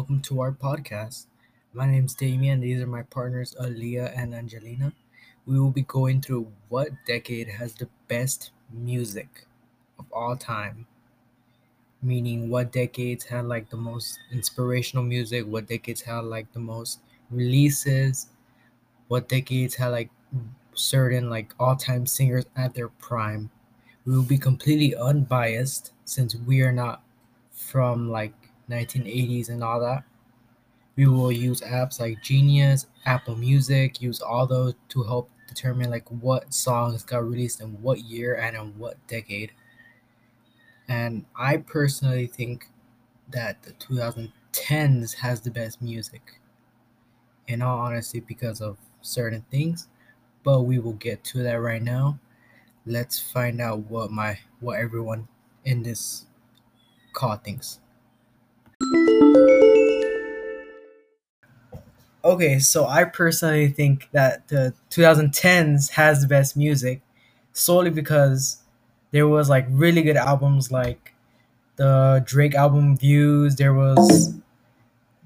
welcome to our podcast. My name is Damian. These are my partners, Aliyah and Angelina. We will be going through what decade has the best music of all time. Meaning what decades had like the most inspirational music, what decades had like the most releases, what decades had like certain like all-time singers at their prime. We will be completely unbiased since we are not from like 1980s and all that. We will use apps like Genius, Apple Music, use all those to help determine like what songs got released in what year and in what decade. And I personally think that the 2010s has the best music, in all honesty, because of certain things, but we will get to that right now. Let's find out what everyone in this call thinks. Okay, so I personally think that the 2010s has the best music solely because there was like really good albums like the Drake album Views, there was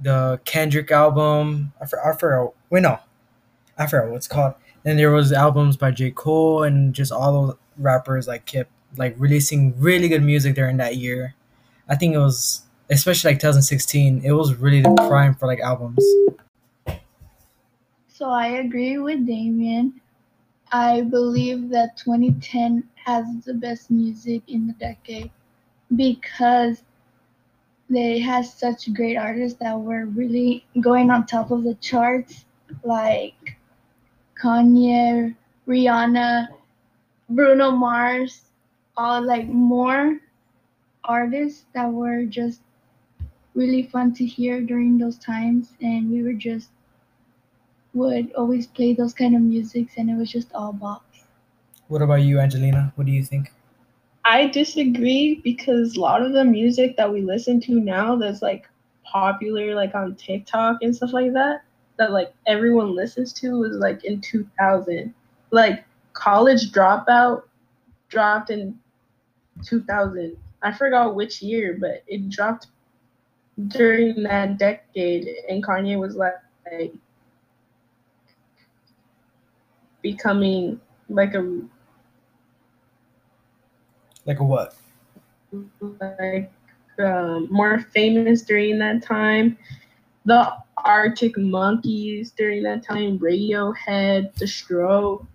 the Kendrick album, I forgot what it's called. Then there was albums by J Cole and just all those rappers like kept like releasing really good music during that year. I think it was especially like 2016, it was really the prime for like albums. So I agree with Damian. I believe that 2010 has the best music in the decade because they had such great artists that were really going on top of the charts, like Kanye, Rihanna, Bruno Mars, all like more artists that were just really fun to hear during those times, and we were just would always play those kind of musics, and it was just all bops. What about you, Angelina? What do you think? I disagree because a lot of the music that we listen to now that's like popular like on TikTok and stuff like that like everyone listens to was like in 2000. Like College Dropout dropped in 2000. I forgot which year, but it dropped during that decade, and Kanye was like becoming like a what? Like more famous during that time. The Arctic Monkeys during that time, Radiohead, The Strokes,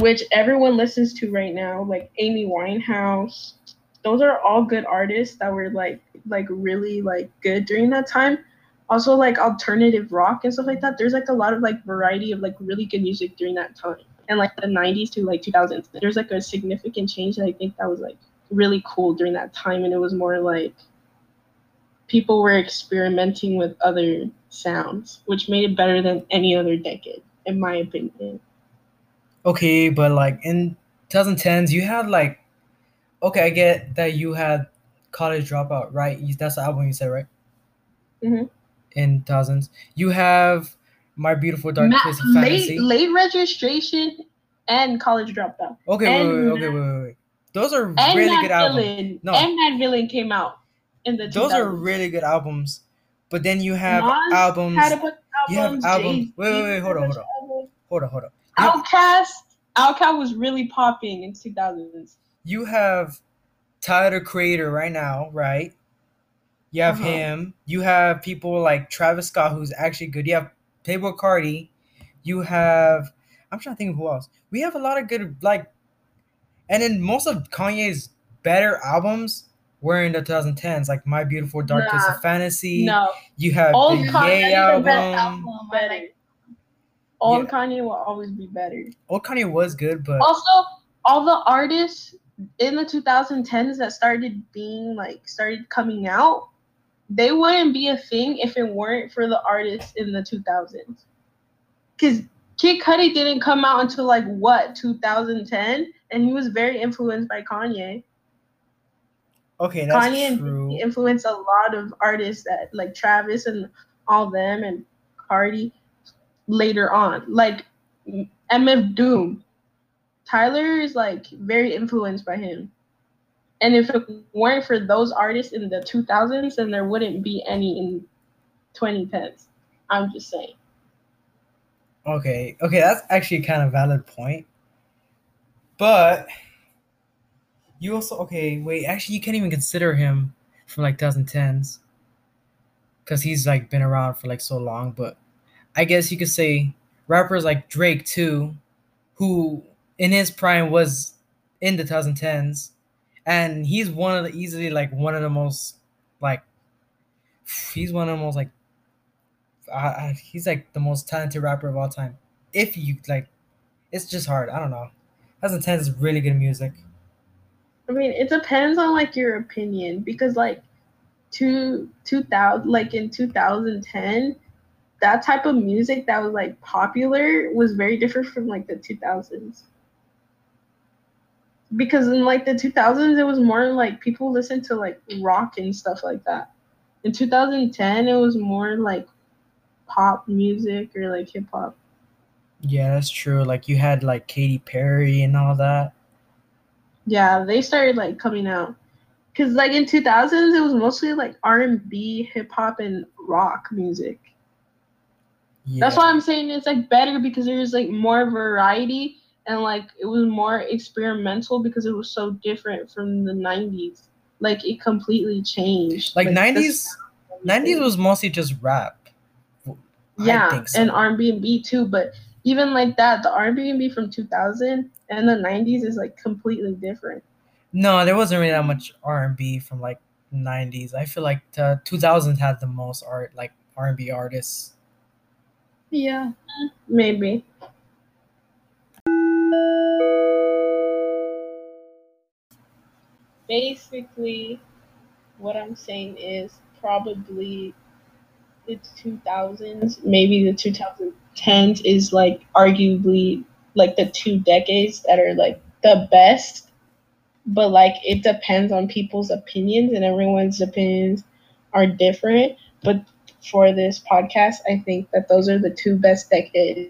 which everyone listens to right now, like Amy Winehouse. Those are all good artists that were like really like good during that time. Also, like, alternative rock and stuff like that. There's, like, a lot of, like, variety of, like, really good music during that time. And, like, the 90s to, like, 2000s. There's, like, a significant change that I think that was, like, really cool during that time. And it was more, like, people were experimenting with other sounds, which made it better than any other decade, in my opinion. Okay, but, like, in 2010s, you had, like... Okay, I get that you had College Dropout, right? That's the album you said, right? Mm-hmm. In thousands, you have My Beautiful Dark Twisted Fantasy, Late Registration, and College Dropout. Okay, wait. Those are really good albums. No, and Mad Villain came out in the. Those 2000s. Are really good albums, but then you have Nas albums. Had a bunch of albums. You have albums. Jay-Z, wait, hold on. Outkast was really popping in 2000s. You have Tyler Creator right now, right? You have him. You have people like Travis Scott, who's actually good. You have Playboi Carti. You have... I'm trying to think of who else. We have a lot of good, like... And then most of Kanye's better albums were in the 2010s. Like My Beautiful Dark Twisted Fantasy. No. You have Old the Kanye album. The best album. Better. Old Kanye will always be better. Old Kanye was good, but... Also, all the artists in the 2010s that started coming out, they wouldn't be a thing if it weren't for the artists in the 2000s. Because Kid Cudi didn't come out until, 2010? And he was very influenced by Kanye. Okay, that's true. Kanye influenced a lot of artists that, like, Travis and all them and Cardi later on. Like, MF Doom. Tyler is, very influenced by him. And if it weren't for those artists in the 2000s, then there wouldn't be any in 20 pence. I'm just saying. Okay, that's actually kind of valid point. But you also you can't even consider him from like 2010s because he's like been around for like so long. But I guess you could say rappers like Drake too, who in his prime was in the 2010s, and he's one of the he's like the most talented rapper of all time. If you like, it's just hard. I don't know. 2010 is really good music. I mean, it depends on like your opinion because like 2010, that type of music that was like popular was very different from like the 2000s. Because in like the 2000s, it was more like people listened to like rock and stuff like that. In 2010, it was more like pop music or like hip hop. Yeah, that's true. Like you had like Katy Perry and all that. Yeah, they started like coming out. Cause like in 2000s, it was mostly like R&B, hip hop, and rock music. Yeah. That's why I'm saying it's like better because there was like more variety and like it was more experimental because it was so different from the 90s. Like it completely changed. Like 90s was mostly just rap. Yeah, so. And R&B and B too. But even like that, the R&B and B from 2000 and the 90s is like completely different. No, there wasn't really that much R&B from like 90s. I feel like the 2000s had the most R&B artists. Yeah, maybe. Basically, what I'm saying is probably the 2000s, maybe the 2010s is like arguably like the two decades that are like the best, but like it depends on people's opinions and everyone's opinions are different. But for this podcast, I think that those are the two best decades